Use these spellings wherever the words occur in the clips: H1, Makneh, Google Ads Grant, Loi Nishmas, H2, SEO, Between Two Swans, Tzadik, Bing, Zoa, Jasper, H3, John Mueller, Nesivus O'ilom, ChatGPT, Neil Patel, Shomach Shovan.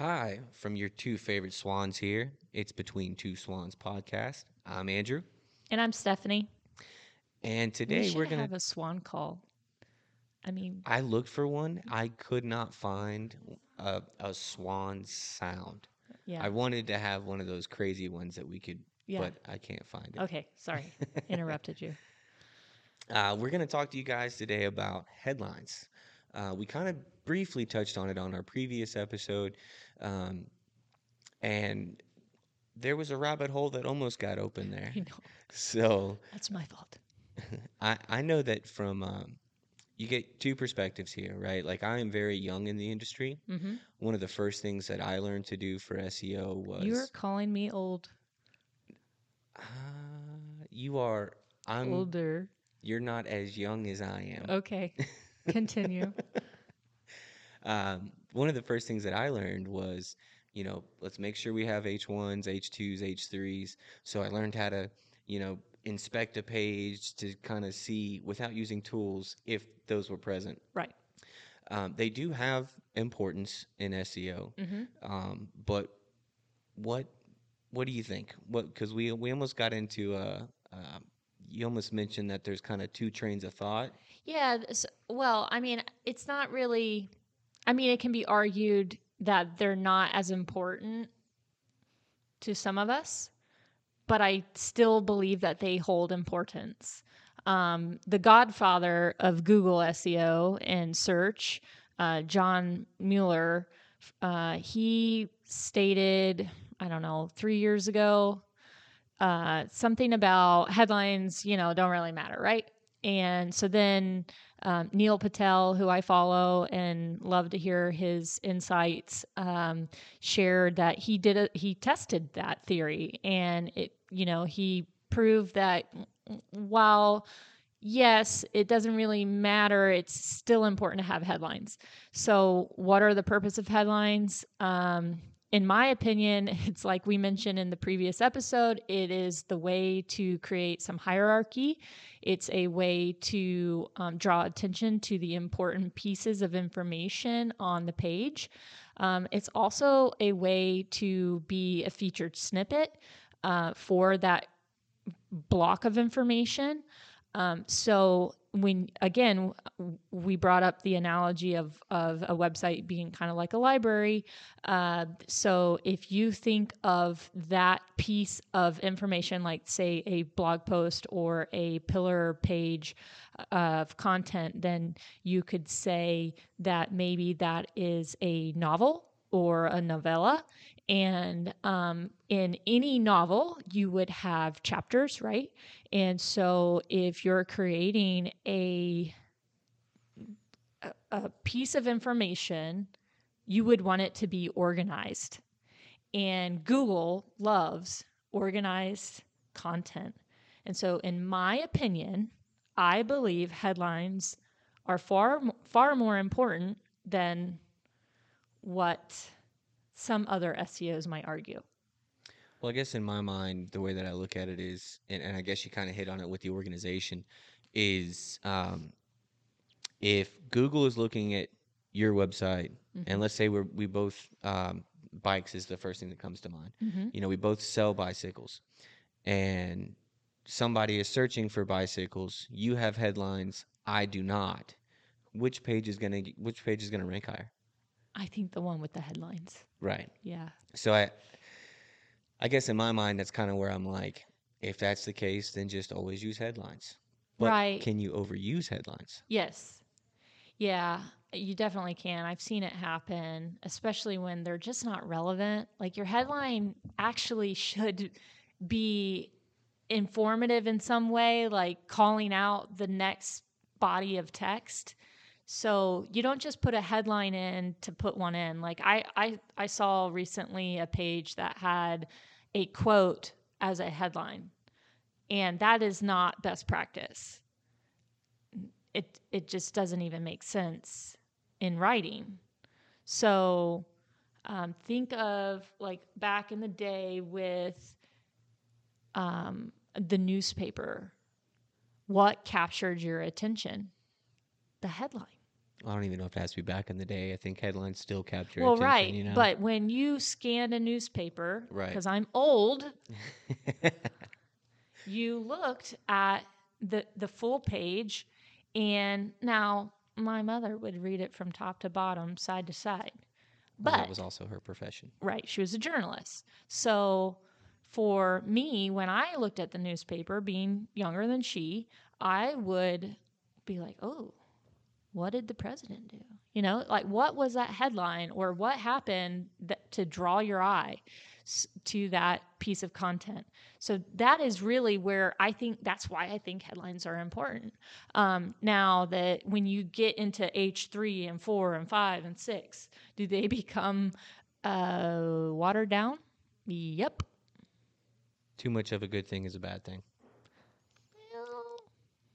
Hi, from your two favorite swans here. It's Between Two Swans podcast. I'm Andrew. And I'm Stephanie. And today we're going to have a swan call. I mean, I looked for one. I could not find a swan sound. Yeah. I wanted to have one of those crazy ones that we could, but I can't find it. Okay. Sorry. Interrupted you. We're going to talk to you guys today about headlines. We kind of briefly touched on it on our previous episode. And there was a rabbit hole that almost got open there. I know. So that's my fault. I know that from, you get two perspectives here, right? Like, I am very young in the industry. Mm-hmm. One of the first things that I learned to do for SEO was... You're calling me old. You are... I'm older. You're not as young as I am. Okay. Continue. One of the first things that I learned was, you know, let's make sure we have H1s, H2s, H3s. So I learned how to, you know, inspect a page to kind of see without using tools if those were present. Right. They do have importance in SEO. Mm-hmm. But what do you think? Because we almost got into you almost mentioned that there's kind of two trains of thought. Yeah. Well, I mean, it's not really. I mean, it can be argued that they're not as important to some of us, but I still believe that they hold importance. The godfather of Google SEO and search, John Mueller, he stated, I don't know, 3 years ago, something about headlines, you know, don't really matter, right? And so then Neil Patel, who I follow and love to hear his insights, shared that he tested that theory, and it, you know, he proved that while yes, it doesn't really matter, it's still important to have headlines. So what are the purpose of headlines? In my opinion, it's like we mentioned in the previous episode, it is the way to create some hierarchy. It's a way to draw attention to the important pieces of information on the page. It's also a way to be a featured snippet for that block of information. So when, again, we brought up the analogy of a website being kind of like a library. So if you think of that piece of information, like say a blog post or a pillar page of content, then you could say that maybe that is a novel or a novella. And in any novel, you would have chapters, right? And so if you're creating a piece of information, you would want it to be organized. And Google loves organized content. And so in my opinion, I believe headlines are far more important than what... some other SEOs might argue. Well, I guess in my mind, the way that I look at it is, and I guess you kind of hit on it with the organization, is if Google is looking at your website, mm-hmm. and let's say we both, bikes is the first thing that comes to mind. Mm-hmm. You know, we both sell bicycles, and somebody is searching for bicycles. You have headlines, I do not. Which page is going to rank higher? I think the one with the headlines. Right. Yeah. So I guess in my mind, that's kind of where I'm like, if that's the case, then just always use headlines. But right. Can you overuse headlines? Yes. Yeah, you definitely can. I've seen it happen, especially when they're just not relevant. Like, your headline actually should be informative in some way, like calling out the next body of text. So you don't just put a headline in to put one in. Like, I saw recently a page that had a quote as a headline, and that is not best practice. It just doesn't even make sense in writing. So think of, like, back in the day with the newspaper. What captured your attention? The headline. I don't even know if it has to be back in the day. I think headlines still capture attention. Well, right. You know? But when you scan a newspaper, because I'm old, you looked at the full page, and now my mother would read it from top to bottom, side to side. But well, that was also her profession. Right. She was a journalist. So for me, when I looked at the newspaper, being younger than she, I would be like, oh, what did the president do? You know, like what was that headline or what happened to draw your eye to that piece of content? So that is really where I think that's why I think headlines are important. Now that when you get into H3 and 4 and 5 and 6, do they become watered down? Yep. Too much of a good thing is a bad thing.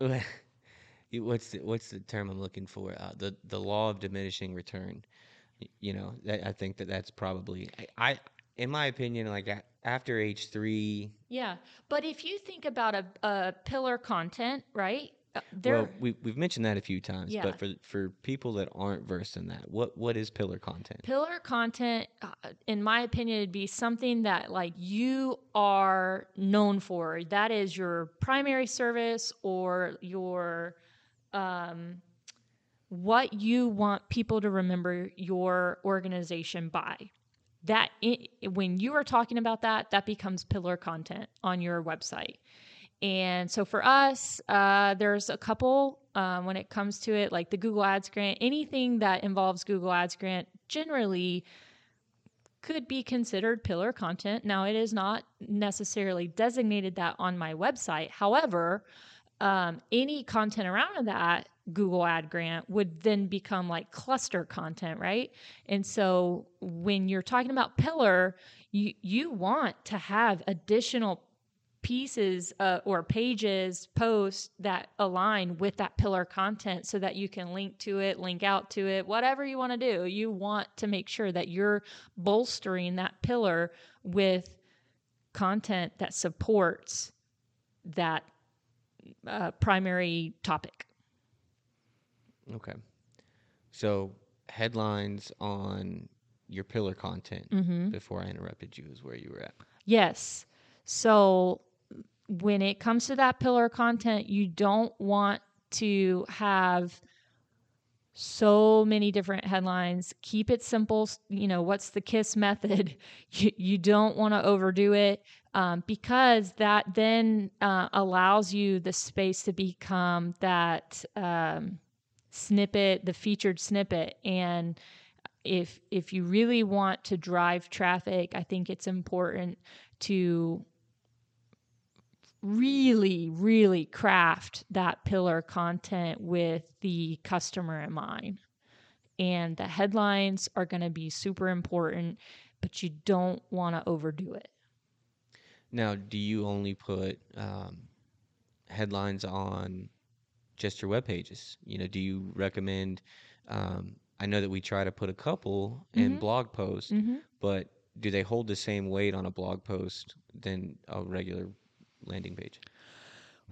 Well. What's the term I'm looking for? The law of diminishing return. You know, I think that's probably I in my opinion, like after age 3. Yeah, but if you think about a pillar content, right? Well, we've mentioned that a few times, but for people that aren't versed in that, what is pillar content? Pillar content, in my opinion, would be something that like you are known for. That is your primary service or your what you want people to remember your organization by. That when you are talking about that becomes pillar content on your website. And so for us, there's a couple when it comes to it, like the Google Ads Grant, anything that involves Google Ads Grant generally could be considered pillar content. Now, it is not necessarily designated that on my website. However, any content around that Google Ad Grant would then become like cluster content, right? And so when you're talking about pillar, you want to have additional pieces or pages, posts that align with that pillar content so that you can link to it, link out to it, whatever you want to do. You want to make sure that you're bolstering that pillar with content that supports that primary topic. Okay. So headlines on your pillar content before I interrupted you is where you were at. Yes. So when it comes to that pillar content, you don't want to have so many different headlines. Keep it simple. You know, what's the KISS method? You don't want to overdo it because that then allows you the space to become that snippet, the featured snippet. And if you really want to drive traffic, I think it's important to really, really craft that pillar content with the customer in mind. And the headlines are going to be super important, but you don't want to overdo it. Now, do you only put headlines on just your web pages? You know, do you recommend, I know that we try to put a couple in blog posts, but do they hold the same weight on a blog post than a regular landing page?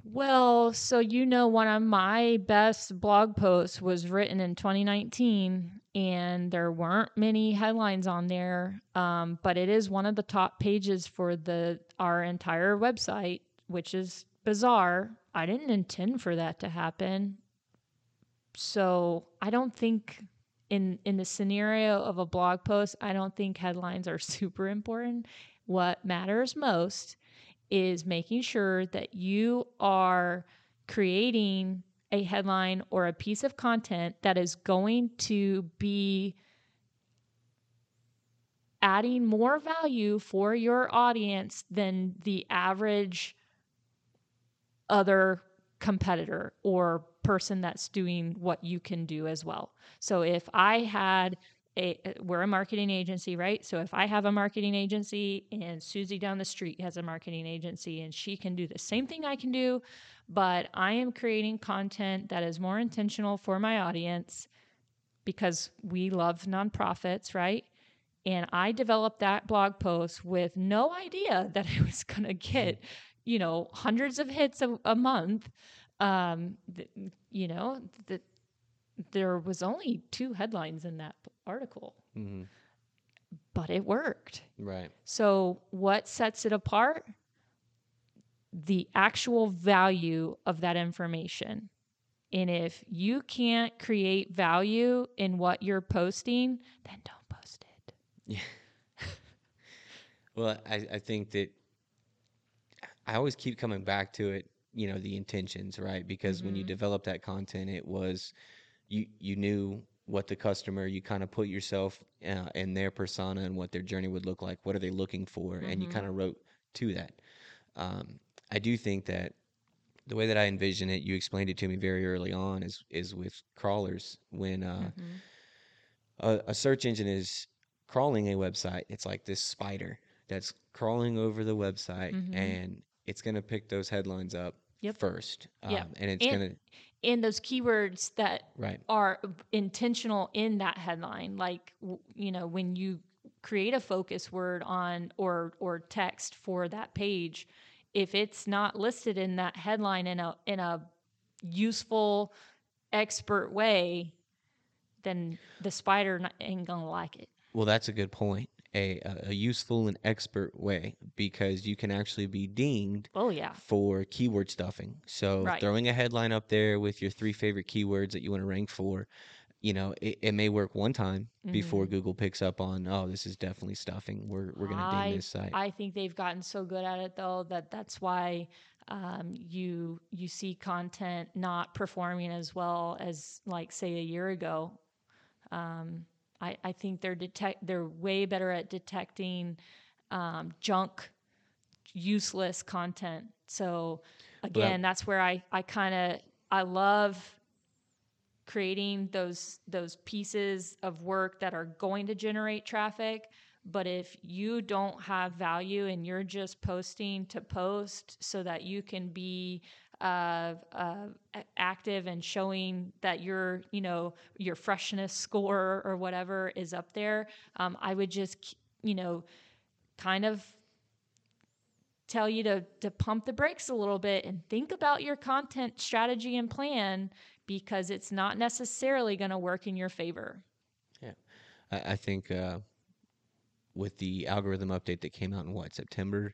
Well, so you know, one of my best blog posts was written in 2019, and there weren't many headlines on there, but it is one of the top pages for our entire website, which is bizarre. I didn't intend for that to happen. So I don't think... In the scenario of a blog post, I don't think headlines are super important. What matters most is making sure that you are creating a headline or a piece of content that is going to be adding more value for your audience than the average other competitor or person that's doing what you can do as well. So if I had we're a marketing agency, right? So if I have a marketing agency and Susie down the street has a marketing agency and she can do the same thing I can do, but I am creating content that is more intentional for my audience because we love nonprofits, right? And I developed that blog post with no idea that I was going to get, you know, hundreds of hits a month. You know, there was only two headlines in that article, mm-hmm. but it worked. Right. So what sets it apart? The actual value of that information. And if you can't create value in what you're posting, then don't post it. Yeah. Well, I think that I always keep coming back to it, you know, the intentions, right? Because mm-hmm. when you develop that content, it was, you knew what the customer, you kind of put yourself in their persona and what their journey would look like. What are they looking for? Mm-hmm. And you kind of wrote to that. I do think that the way that I envision it, you explained it to me very early on, is with crawlers. When mm-hmm. a search engine is crawling a website, it's like this spider that's crawling over the website, mm-hmm. and it's going to pick those headlines up yep. first. Yep. And it's going to... And those keywords that right. are intentional in that headline. Like, you know, when you create a focus word on or text for that page, if it's not listed in that headline in a useful, expert way, then the spider ain't gonna like it. Well, that's a good point. A useful and expert way, because you can actually be dinged for keyword stuffing. So right. throwing a headline up there with your 3 favorite keywords that you want to rank for, you know, it may work one time mm-hmm. before Google picks up on, oh, this is definitely stuffing. We're going to ding this site. I think they've gotten so good at it, though, that's why you see content not performing as well as, like, say, a year ago. I think they're way better at detecting junk, useless content. So, again, that's where I love creating those pieces of work that are going to generate traffic. But if you don't have value and you're just posting to post so that you can be active and showing that your freshness score or whatever is up there, I would just, kind of tell you to pump the brakes a little bit and think about your content strategy and plan, because it's not necessarily going to work in your favor. Yeah. I think with the algorithm update that came out in September,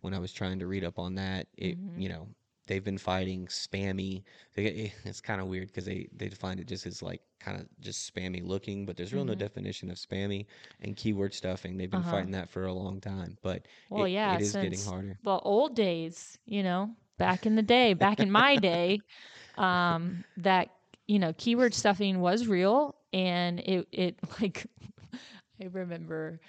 when I was trying to read up on that, it, mm-hmm. They've been fighting spammy. It's kind of weird because they defined it just as like kind of just spammy looking, but there's really mm-hmm. no definition of spammy, and keyword stuffing. They've been uh-huh. fighting that for a long time, but it is getting harder. Well, old days, back in the day, back in my day, that, keyword stuffing was real. And it I remember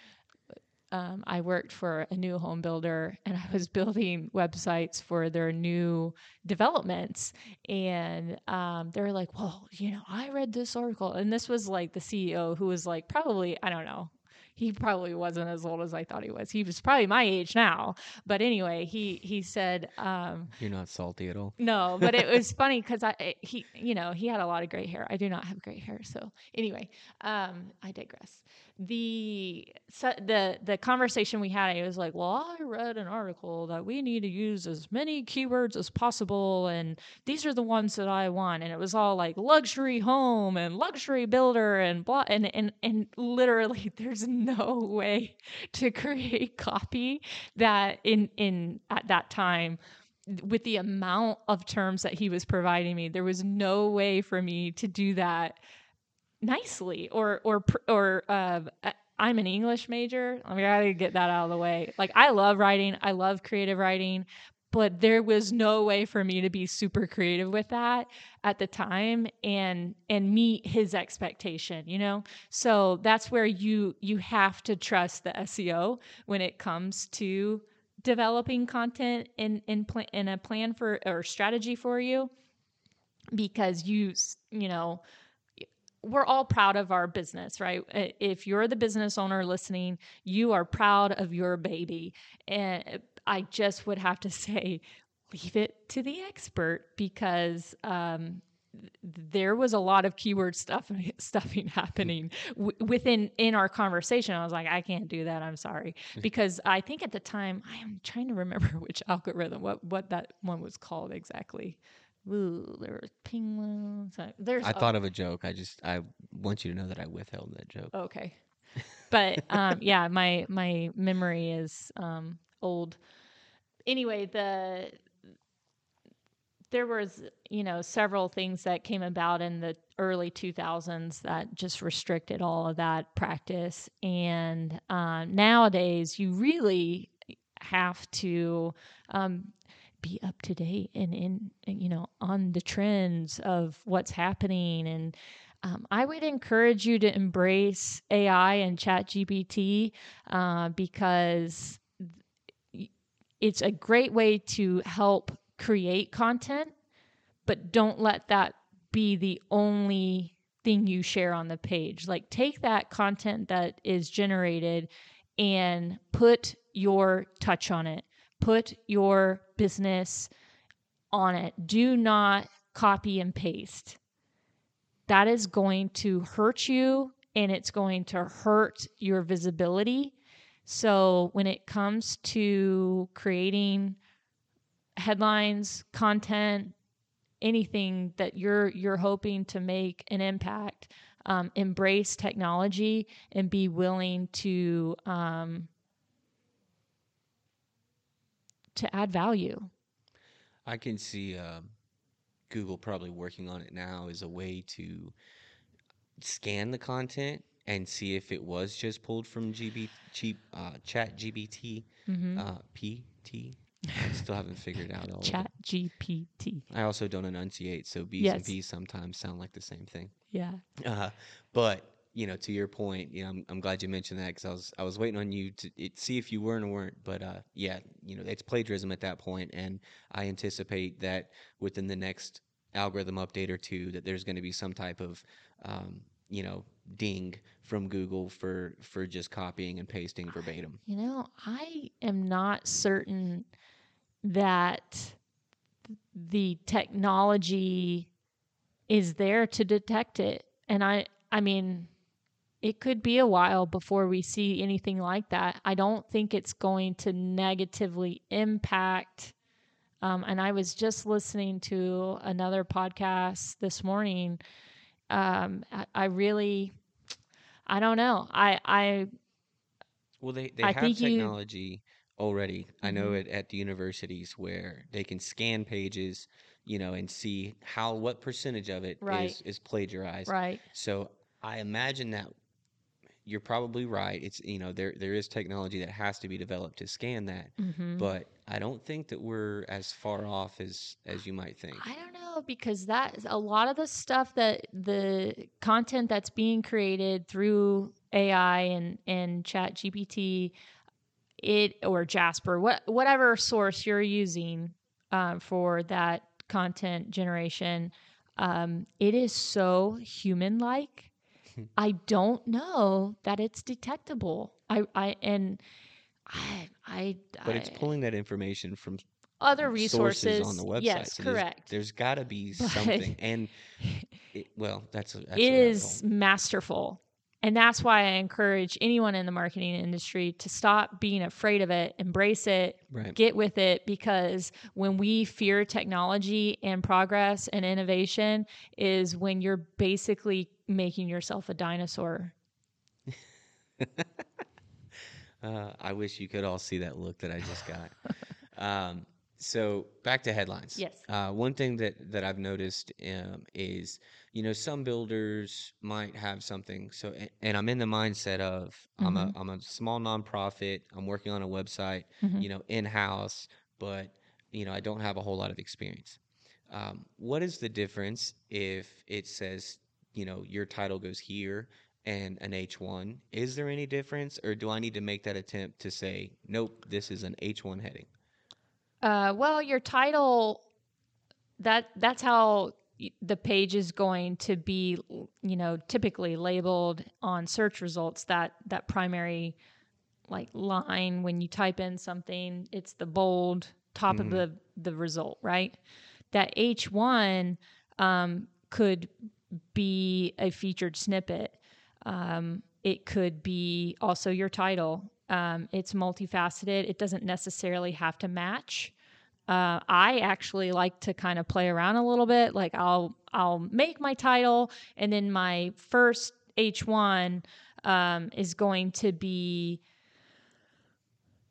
I worked for a new home builder, and I was building websites for their new developments. And they were like, well, I read this article. And this was like the CEO, who was like, probably, I don't know, he probably wasn't as old as I thought he was. He was probably my age now. But anyway, he said... You're not salty at all. No, but it was funny because he had a lot of gray hair. I do not have gray hair. So anyway, I digress. The conversation we had, it was like, well, I read an article that we need to use as many keywords as possible, and these are the ones that I want. And it was all like luxury home and luxury builder and blah. And literally there's no way to create copy that in at that time, with the amount of terms that he was providing me, there was no way for me to do that nicely or I'm an English major. I gotta get that out of the way. Like, I love writing. I love creative writing, but there was no way for me to be super creative with that at the time and meet his expectation, So that's where you have to trust the SEO when it comes to developing content in a plan for, or strategy for you, because we're all proud of our business, right? If you're the business owner listening, you are proud of your baby. And I just would have to say, leave it to the expert, because there was a lot of keyword stuffing happening in our conversation. I was like, I can't do that. I'm sorry. Because I think at the time, I am trying to remember which algorithm, what that one was called exactly. Ooh, there was penguins. I thought of a joke. I want you to know that I withheld that joke. Okay. But yeah, my memory is old. Anyway, there was, several things that came about in the early 2000s that just restricted all of that practice. And nowadays, you really have to be up to date and on the trends of what's happening. And I would encourage you to embrace AI and ChatGPT because it's a great way to help create content, but don't let that be the only thing you share on the page. Like, take that content that is generated and put your touch on it. Put your business on it. Do not copy and paste. That is going to hurt you, and it's going to hurt your visibility. So when it comes to creating headlines, content, anything that you're hoping to make an impact, embrace technology and be willing to add value. I can see Google probably working on it now as a way to scan the content and see if it was just pulled from ChatGPT. Mm-hmm. PT. I still haven't figured out all ChatGPT. I also don't enunciate, so B's and P's sometimes sound like the same thing. Yeah. But to your point, I'm glad you mentioned that because I was waiting on you to see if you were or weren't. But it's plagiarism at that point, and I anticipate that within the next algorithm update or two, that there's going to be some type of ding from Google for just copying and pasting verbatim. I am not certain that the technology is there to detect it. And I mean, it could be a while before we see anything like that. I don't think it's going to negatively impact. And I was just listening to another podcast this morning. I don't know. They have technology already. Mm-hmm. I know it at the universities where they can scan pages, and see what percentage of it is plagiarized. Right. So I imagine that you're probably right. It's, there is technology that has to be developed to scan that, but I don't think that we're as far off as you might think. I don't know, because a lot of the stuff that the content that's being created through AI and ChatGPT, or Jasper, whatever source you're using for that content generation, it is so human-like. I don't know that it's detectable. But it's pulling that information from other resources on the website. Yes, so correct. There's got to be something, and it is masterful, and that's why I encourage anyone in the marketing industry to stop being afraid of it, embrace it, get with it. Because when we fear technology and progress and innovation, is when you're basically making yourself a dinosaur. I wish you could all see that look that I just got. So back to headlines. Yes. One thing that I've noticed is, some builders might have something. So, and I'm in the mindset of I'm a small nonprofit. I'm working on a website, in-house, but I don't have a whole lot of experience. What is the difference if it says, your title goes here and an H1? Is there any difference, or do I need to make that attempt to say, nope, this is an H1 heading? Your title, that's how the page is going to be, typically labeled on search results. That primary line when you type in something, it's the bold top of the result, right? That H1 could be a featured snippet. It could be also your title. It's multifaceted. It doesn't necessarily have to match. I actually like to kind of play around a little bit. Like I'll make my title, and then my first H1 is going to be,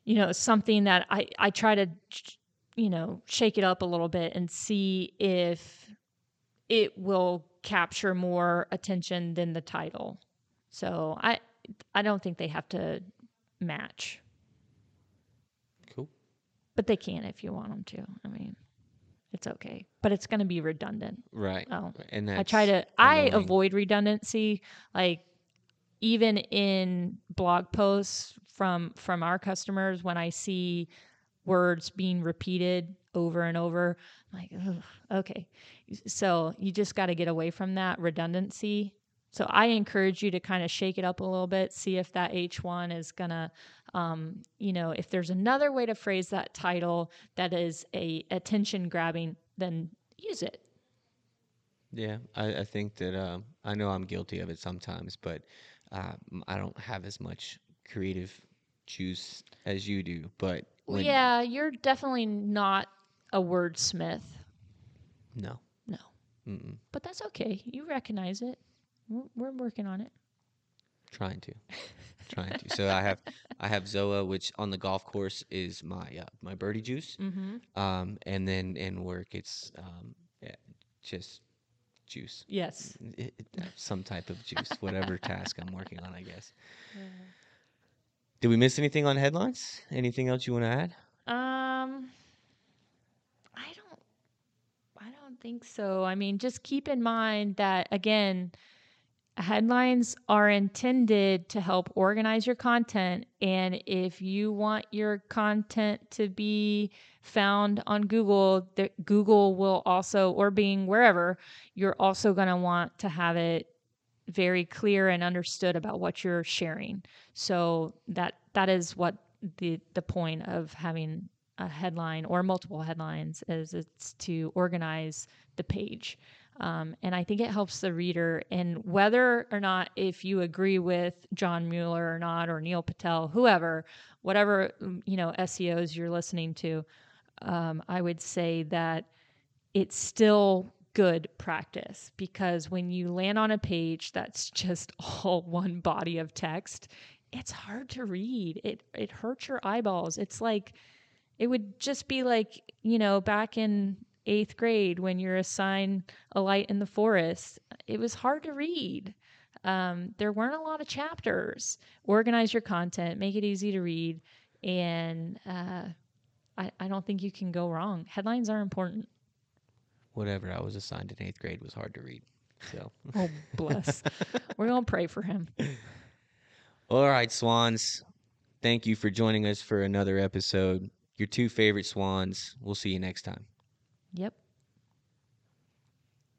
you know, something that I try to, you know, shake it up a little bit and see if it will capture more attention than the title. So I don't think they have to match. Cool. But they can if you want them to. I mean, it's okay. But it's going to be redundant. Right. Oh, and that's I avoid redundancy. Like even in blog posts from our customers, when I see words being repeated over and over, I'm like, ugh, okay. So you just got to get away from that redundancy. So I encourage you to kind of shake it up a little bit, see if that H1 is going to, you know, if there's another way to phrase that title that is a attention grabbing, then use it. Yeah, I think that I know I'm guilty of it sometimes, but I don't have as much creative juice as you do. But yeah, you're definitely not a wordsmith. No. No. Mm-mm. But that's okay. You recognize it. We're working on it. Trying to. So I have Zoa, which on the golf course is my birdie juice. Mm-hmm. And then in work, it's just juice. Yes. Some type of juice, whatever task I'm working on, I guess. Yeah. Did we miss anything on headlines? Anything else you want to add? I don't think so. I mean, just keep in mind that, again, headlines are intended to help organize your content. And if you want your content to be found on Google, Google will also, or Bing, wherever, you're also going to want to have it very clear and understood about what you're sharing. So that is what the point of having a headline or multiple headlines is. It's to organize the page. And I think it helps the reader. And whether or not, if you agree with John Mueller or not, or Neil Patel, whoever, whatever, you know, SEOs you're listening to, I would say that it's still good practice, because when you land on a page that's just all one body of text, it's hard to read. It hurts your eyeballs. It's like, it would just be like, you know, back in 8th grade when you're assigned A Light in the Forest. It was hard to read. There weren't a lot of chapters. Organize your content, make it easy to read, and I don't think you can go wrong. Headlines are important. Whatever I was assigned in 8th grade was hard to read. So. Oh, bless. We're going to pray for him. All right, Swans. Thank you for joining us for another episode. Your two favorite swans. We'll see you next time. Yep.